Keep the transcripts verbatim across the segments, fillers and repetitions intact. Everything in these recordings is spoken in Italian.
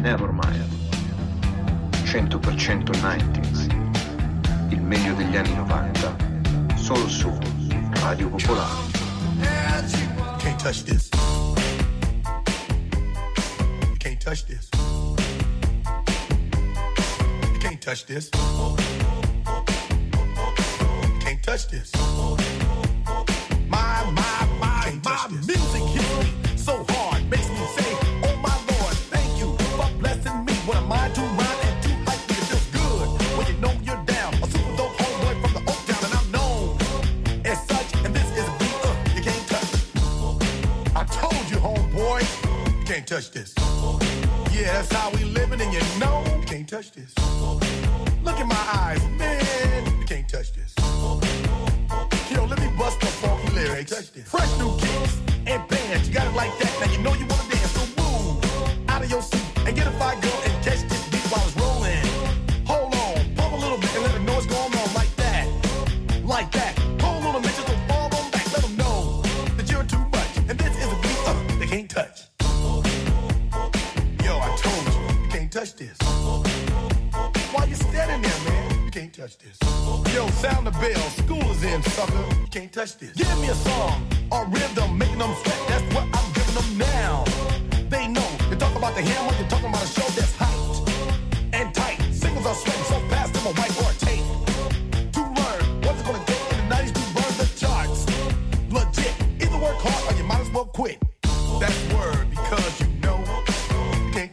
Nevermind, cento per cento novanta, il meglio degli anni novanta, solo su Radio Popolare. Can't touch this. Can't touch this. Can't touch this. Can't touch this. My, my, my, my music hits me so hard, makes me say, oh my Lord, thank you for blessing me. What am I to rhyme and do like this? It feels good when you know you're down. A super dope homeboy from the Oak Town, and I'm known as such, and this is a beat up you can't touch. I told you, homeboy, can't touch this. Yeah, that's how we living, and you know, can't touch this. Look at my eyes, man, can't touch this. Yo, let me bust the funky lyrics. Fresh new kicks and bands. You got it like that. Now you know you want to dance. So move out of your seat and get a fire girl and catch this beat while it's rolling. Hold on, pump a little bit and let them know what's going on like that. Like that. Hold on a minute, just don't fall on back. Let them know that you're too much. And this is a beat uh, they can't touch. Yo, I told you, you can't touch this. Why you standing there, man? You can't touch this. Yo, sound the bell. School is in, sucker. You can't touch this. Give me a song or rhythm, making them sweat. That's what I'm giving them now. They know. You talk about the hammer, you're talking about a show that's hot and tight. Singles are sweating so fast, I'm a whiteboard tape. To learn what's it gonna take in the nineties to burn the charts. Legit. Either work hard or you might as well quit. That's word because you know you can't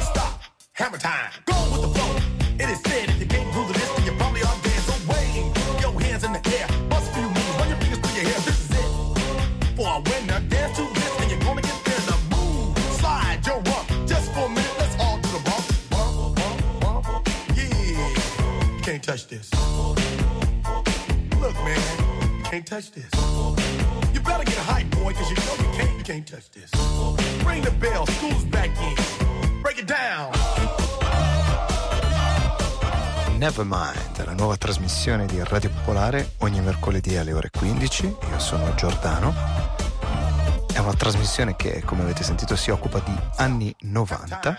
Stop. Hammer time. Go with the flow. It is said if you can't groove to this, then you probably are dead. So wave your hands in the air. Bust a few moves. Run your fingers through your hair. This is it. For a winner, dance to this, and you're gonna get. Yo, up, just for a minute, let's all do the bump, bump, bump, bump. Yeah, can't touch this. Look, man, can't touch this. You better get hype, boy, cause you know you can't, you can't touch this. Ring the bell, school's back in, break it down. Nevermind, la nuova trasmissione di Radio Popolare ogni mercoledì alle ore quindici, io sono Giordano. È una trasmissione che, come avete sentito, si occupa di anni novanta.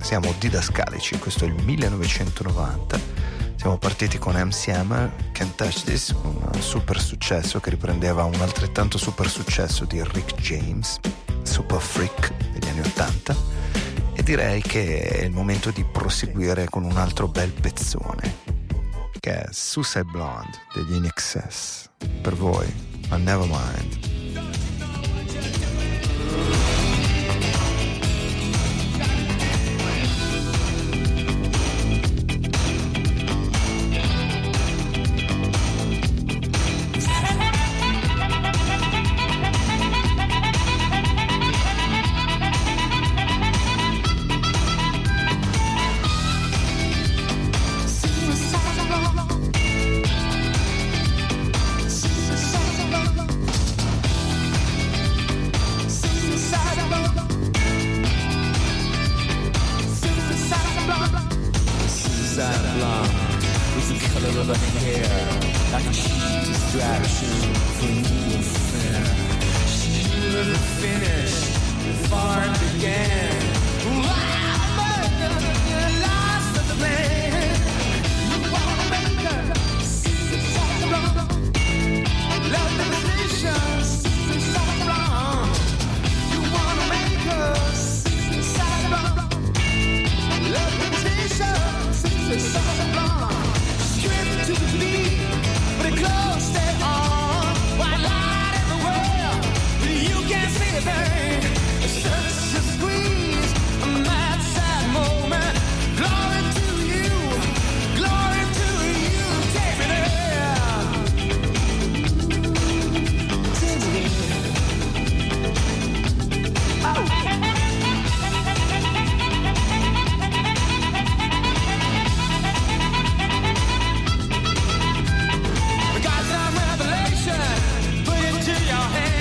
Siamo didascalici, questo è il millenovecentonovanta. Siamo partiti con M C Hammer, Can't Touch This, un super successo che riprendeva un altrettanto super successo di Rick James, Super Freak degli anni ottanta. E direi che è il momento di proseguire con un altro bel pezzone, che è Suicide Blonde degli I N X S. Per voi, a Nevermind. Put it to your hand.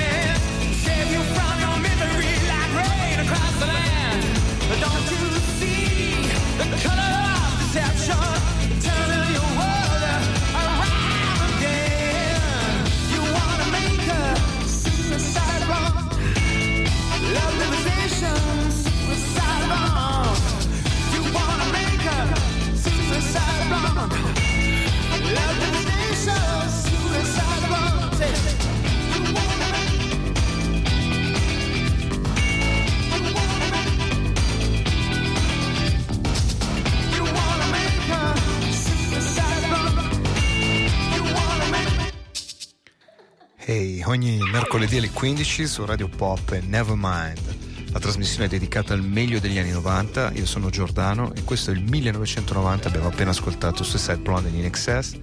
ogni mercoledì alle quindici su Radio Pop e NeverMind. La trasmissione è dedicata al meglio degli anni novanta. Io sono Giordano e questo è il millenovecentonovanta. Abbiamo appena ascoltato Suicide Blonde in I N X S.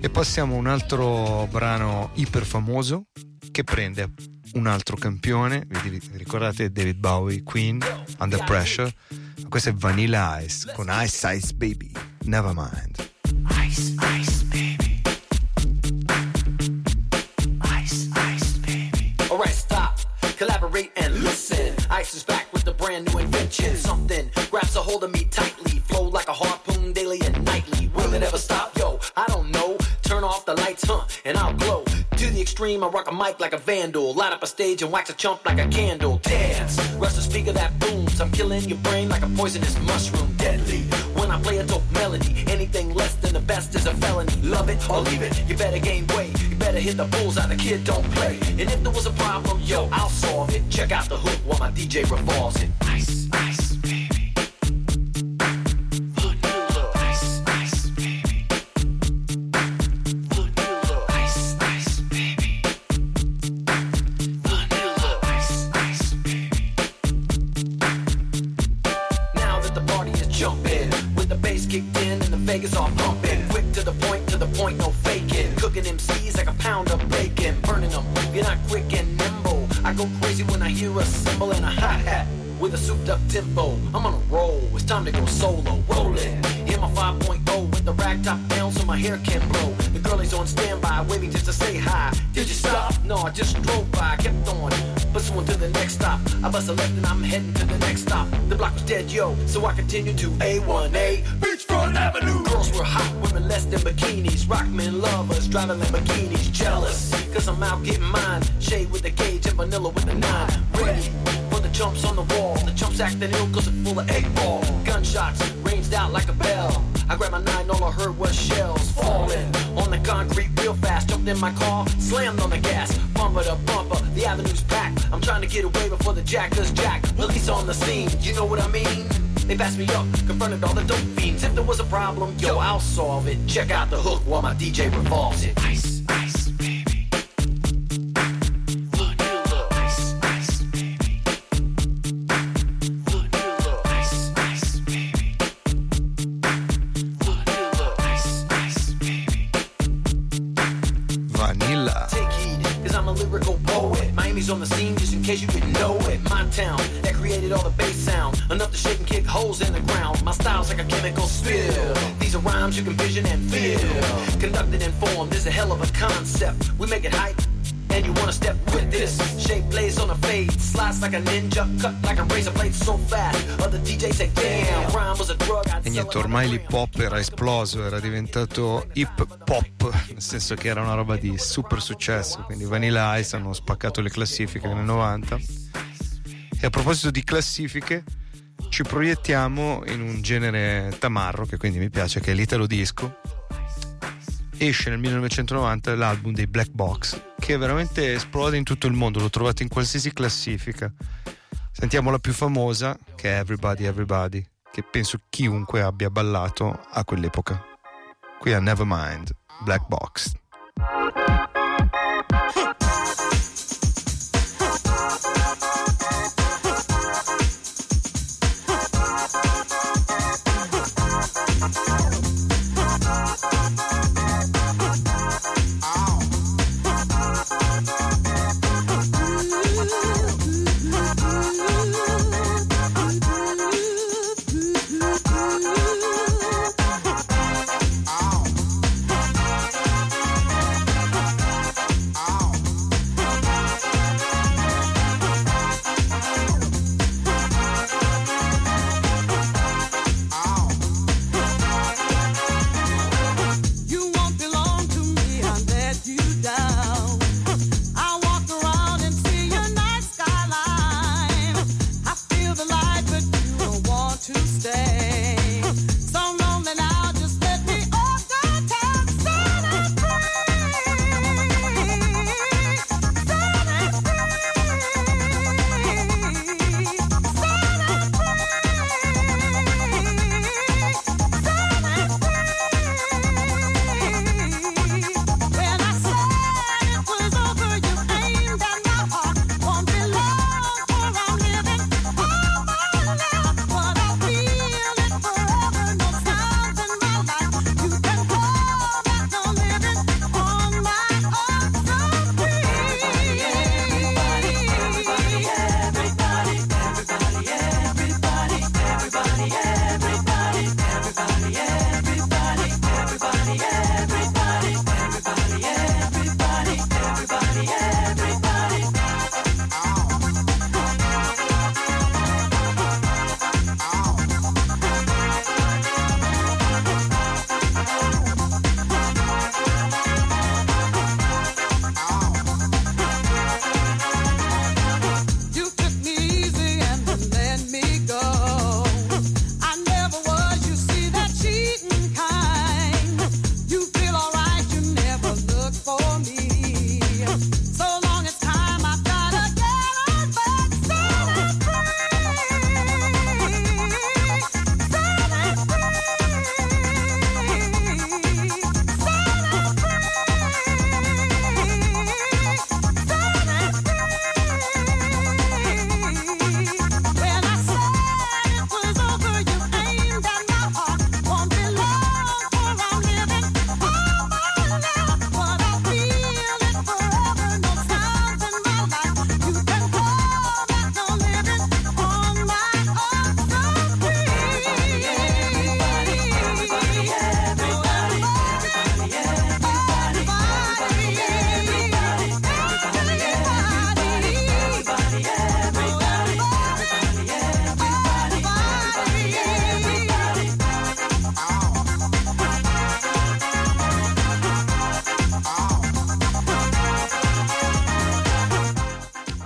E passiamo a un altro brano iperfamoso che prende un altro campione. Vi ricordate David Bowie, Queen, Under Pressure? Questo è Vanilla Ice con Ice Ice Baby. NeverMind. Ice Ice Baby. Collaborate and listen. Ice is back with a brand new invention. Something grabs a hold of me tightly. Flow like a harpoon daily and nightly. Will it ever stop? Yo, I don't know. Turn off the lights, huh, and I'll glow. To the extreme, I rock a mic like a vandal. Light up a stage and wax a chump like a candle. Dance, rush the speaker that booms. I'm killing your brain like a poisonous mushroom. Deadly, when I play a dope melody. Anything less than the best is a felony. Love it or leave it, you better gain weight. You better hit the bullseye, the kid don't play. And if there was a problem, yo, I'll solve it. Check out the hook while my D J revolves it. Ice, ice, baby. Vanilla. Ice, ice, baby. Vanilla. Ice, ice, baby. Vanilla. Ice, ice, baby. Now that the party is jumping, with the bass kicked in and the Vegas all pumping, quick to the point, to the point, no faking. Cooking M Cs like a pound of bacon, burning them. You're not quick and nimble. I go crazy when I hear a cymbal and a hi-hat with a souped-up tempo. I'm on a roll. It's time to go solo. Rolling. Hit my five point oh with the rag top down so my hair can blow. The girlie's on standby, waving just to say hi. Did you stop? No, I just drove by. I kept on pursuing to the next stop. I bust a left and I'm heading to the next stop. The block was dead, yo, so I continued to A one A Beachfront Avenue. Girls were hot, women less than bikinis. Rockmen lovers, driving Lamborghinis. Jealous, cause I'm out getting mine. Shade with the gauge and vanilla with the nine. Ready for the chumps on the wall. The chumps acting ill cause it's full of eight ball. Gunshots ranged out like a bell. I grabbed my nine, all I heard was shells falling on the concrete real fast. Jumped in my car, slammed on the gas. Bumper to bumper, the avenue's packed. I'm trying to get away before the jackers jack. Police on the scene, you know what I mean? They passed me up, confronted all the dope fiends. If there was a problem, yo, I'll solve it. Check out the hook while my D J revolves it. Ice, ice, baby. On the scene just in case you didn't know it. My town that created all the bass sound, enough to shake and kick holes in the ground. My style's like a chemical spill. These are rhymes you can vision and feel. Conducted and formed is a hell of a concept. We make it hype and you wanna step with this. Shape plays on a fade, slice like a ninja, cut like a razor blade so fast. Other D J say damn, rhyme was a drug. E niente, ormai l'hip hop era esploso, era diventato hip pop, nel senso che era una roba di super successo, quindi Vanilla Ice hanno spaccato le classifiche nel novanta. E a proposito di classifiche, ci proiettiamo in un genere tamarro che quindi mi piace, che è l'italo disco. Esce nel millenovecentonovanta l'album dei Black Box, che veramente esplode in tutto il mondo, lo trovate in qualsiasi classifica. Sentiamo la più famosa, che è Everybody Everybody, che penso chiunque abbia ballato a quell'epoca. Qui a Nevermind, Black Box.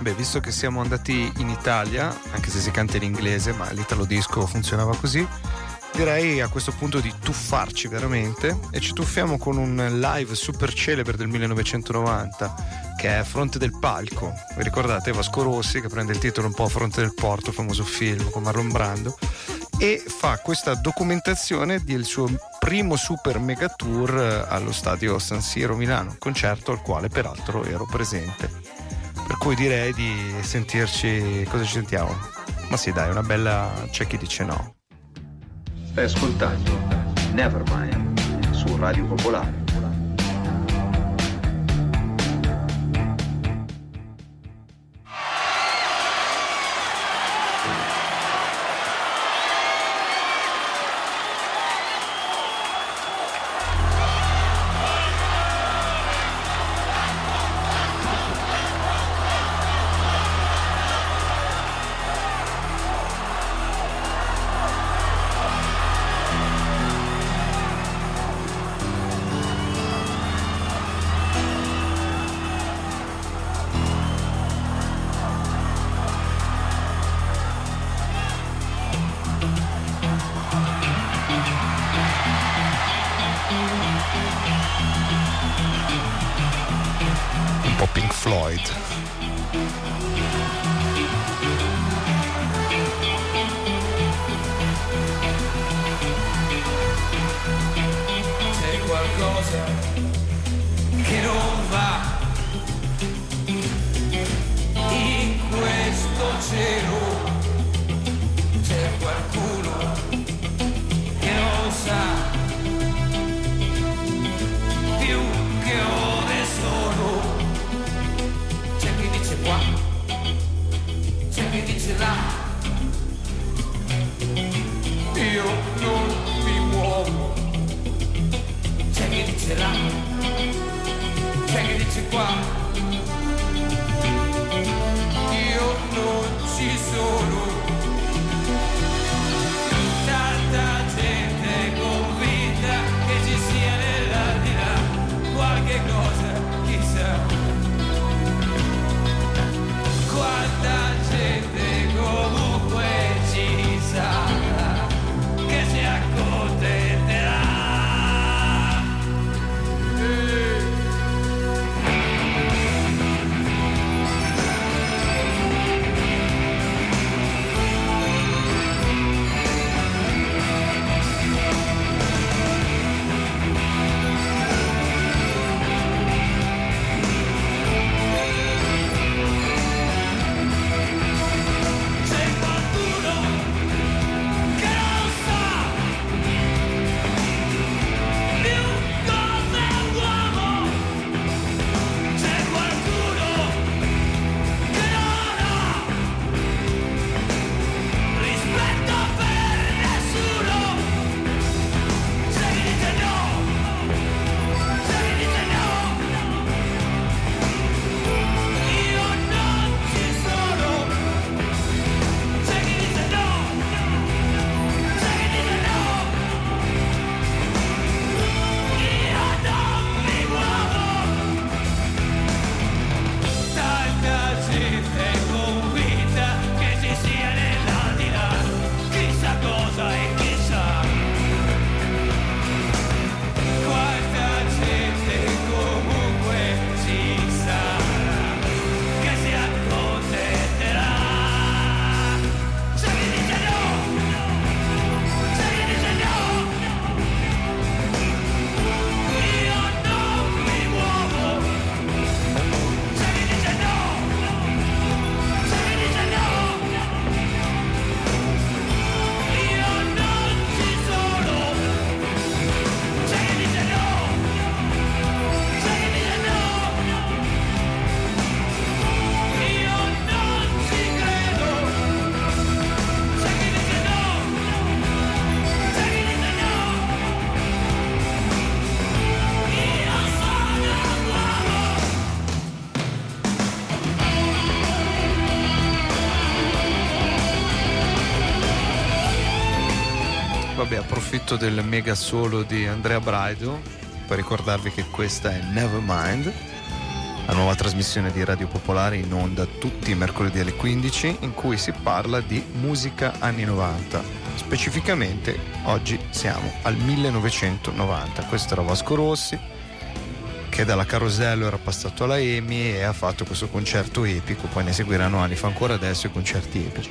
Beh, visto che siamo andati in Italia, anche se si canta in inglese, ma l'italo disco funzionava così, direi a questo punto di tuffarci veramente, e ci tuffiamo con un live super celebre del millenovecentonovanta che è A Fronte del Palco. Vi ricordate Vasco Rossi, che prende il titolo un po' A Fronte del Porto, famoso film con Marlon Brando, e fa questa documentazione del suo primo super mega tour allo stadio San Siro Milano, concerto al quale peraltro ero presente. Per cui direi di sentirci. Cosa ci sentiamo? Ma sì, dai, una bella C'è Chi Dice No. Stai ascoltando NeverMind su Radio Popolare. Approfitto del mega solo di Andrea Braido per ricordarvi che questa è NeverMind, la nuova trasmissione di Radio Popolare in onda tutti i mercoledì alle quindici, in cui si parla di musica anni novanta. Specificamente oggi siamo al millenovecentonovanta. Questo era Vasco Rossi, che dalla Carosello era passato alla EMI e ha fatto questo concerto epico. Poi ne seguiranno anni, fa ancora adesso i concerti epici.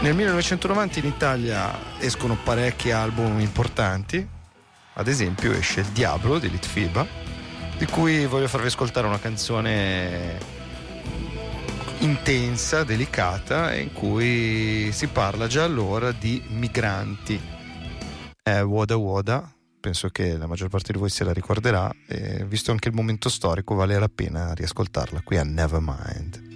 Nel millenovecentonovanta in Italia escono parecchi album importanti, ad esempio esce Il Diablo di Litfiba, di cui voglio farvi ascoltare una canzone intensa, delicata, in cui si parla già allora di migranti. È Woda Woda, penso che la maggior parte di voi se la ricorderà, e visto anche il momento storico vale la pena riascoltarla qui a NeverMind.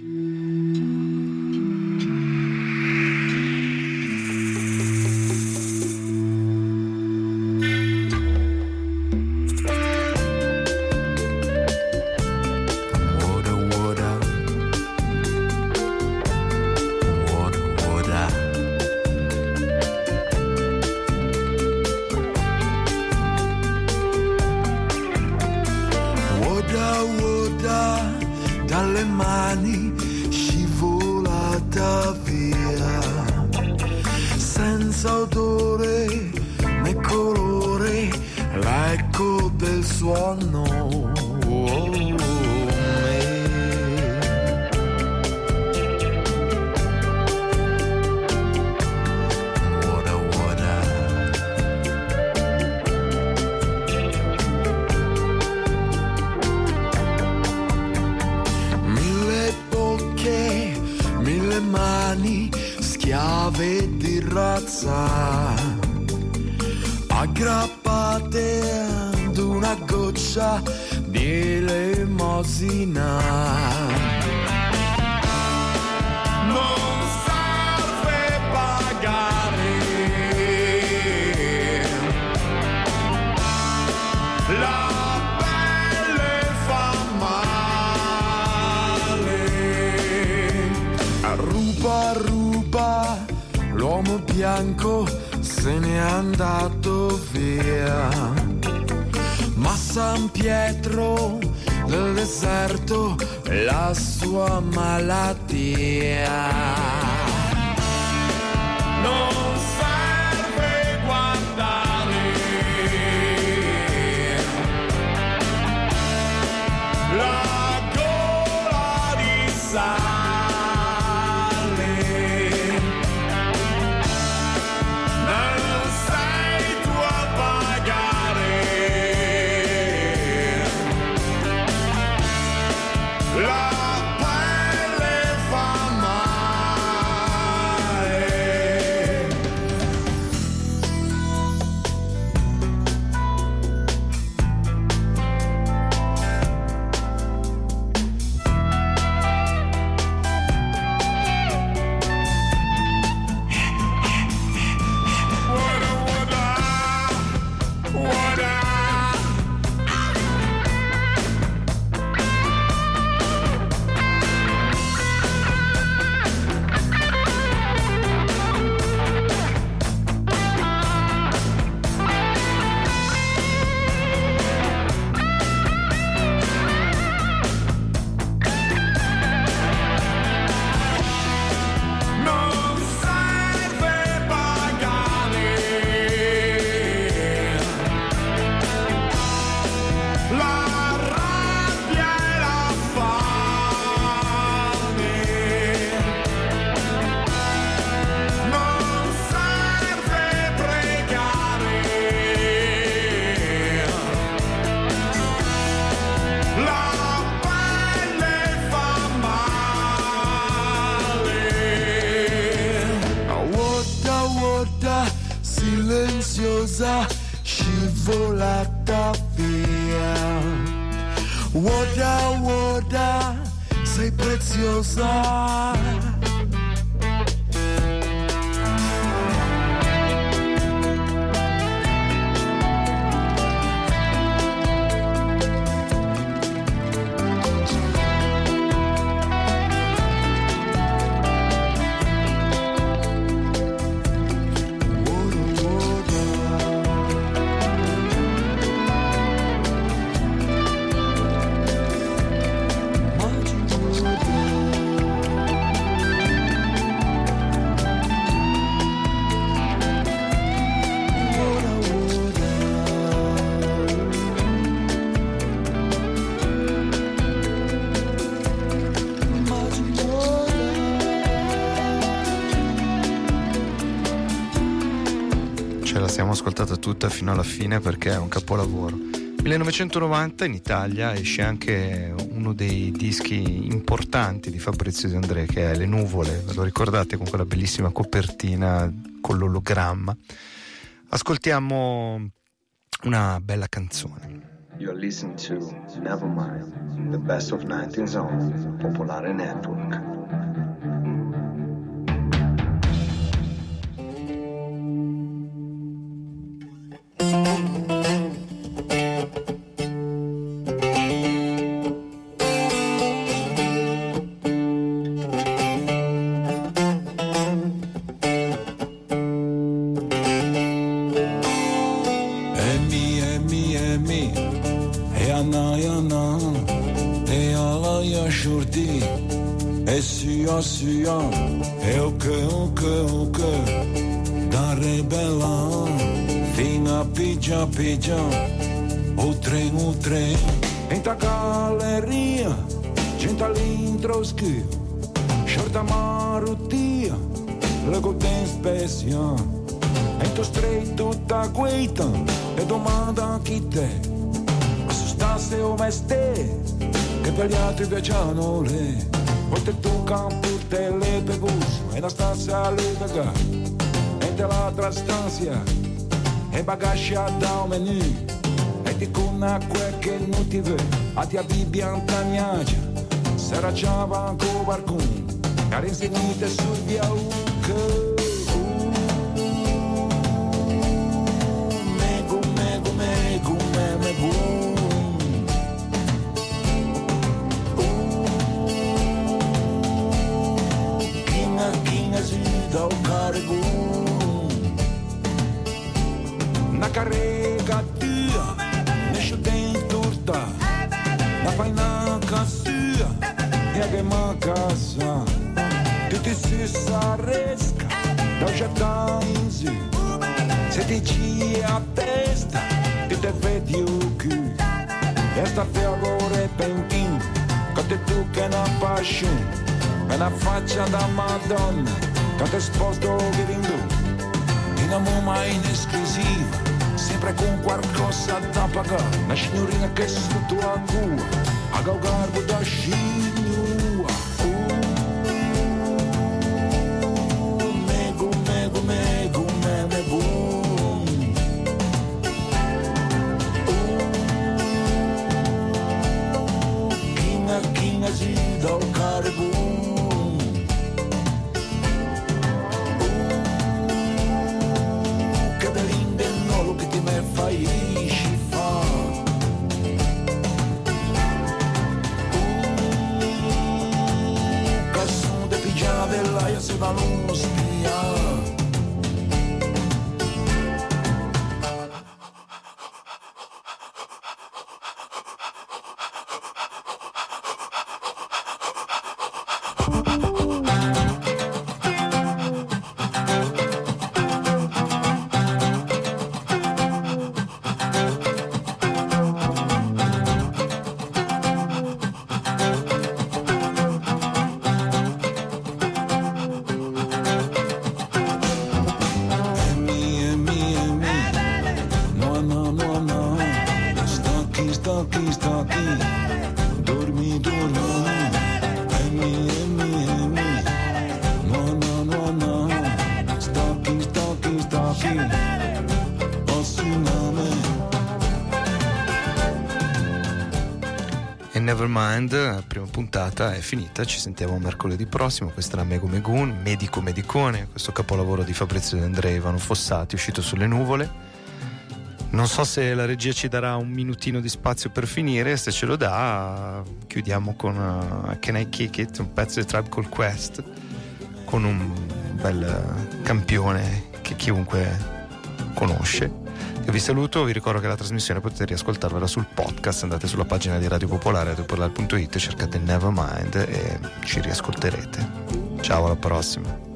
stiamo ascoltata tutta fino alla fine perché è un capolavoro. millenovecentonovanta in Italia esce anche uno dei dischi importanti di Fabrizio De André, che è Le Nuvole, lo ricordate, con quella bellissima copertina con l'ologramma. Ascoltiamo una bella canzone. You're listening to NeverMind, the best of nineties on Popolare Network. Bagascia dal menù e dico una che non ti vede a ti abbiamo tagliato seracciava ancora qualcuno era insegnata sul via U mego mego mego mego Kinga Kinga si dà un carico na carregatia, mexo dentro da, na faina cacia, e a gema casa, tutti si saresca, da já tá inzi, se te dia a testa, te te vedi o cu, esta ferro repentin, cante tu che na paixão, é na faccia da Madonna, cante esposto virindo, e na mão mais inesquisível. Sempre con qualcosa da pagare, una signorina che sottua a cua, a galgarbo da scinua. Uh, mego, mego, mego, mego. Uh, kinga, kinga, si dà un carico. Nevermind, prima puntata è finita, ci sentiamo mercoledì prossimo. Questa era Mego Megun, Medico Medicone, questo capolavoro di Fabrizio De André e Ivano Fossati, uscito sulle Nuvole. Non so se la regia ci darà un minutino di spazio per finire, se ce lo dà chiudiamo con uh, Can I Kick It?, un pezzo di Tribe Called Quest, con un bel campione che chiunque conosce. Io vi saluto, vi ricordo che la trasmissione potete riascoltarvela sul podcast, andate sulla pagina di Radio Popolare, radio popolare punto it, cercate Nevermind e ci riascolterete. Ciao, alla prossima.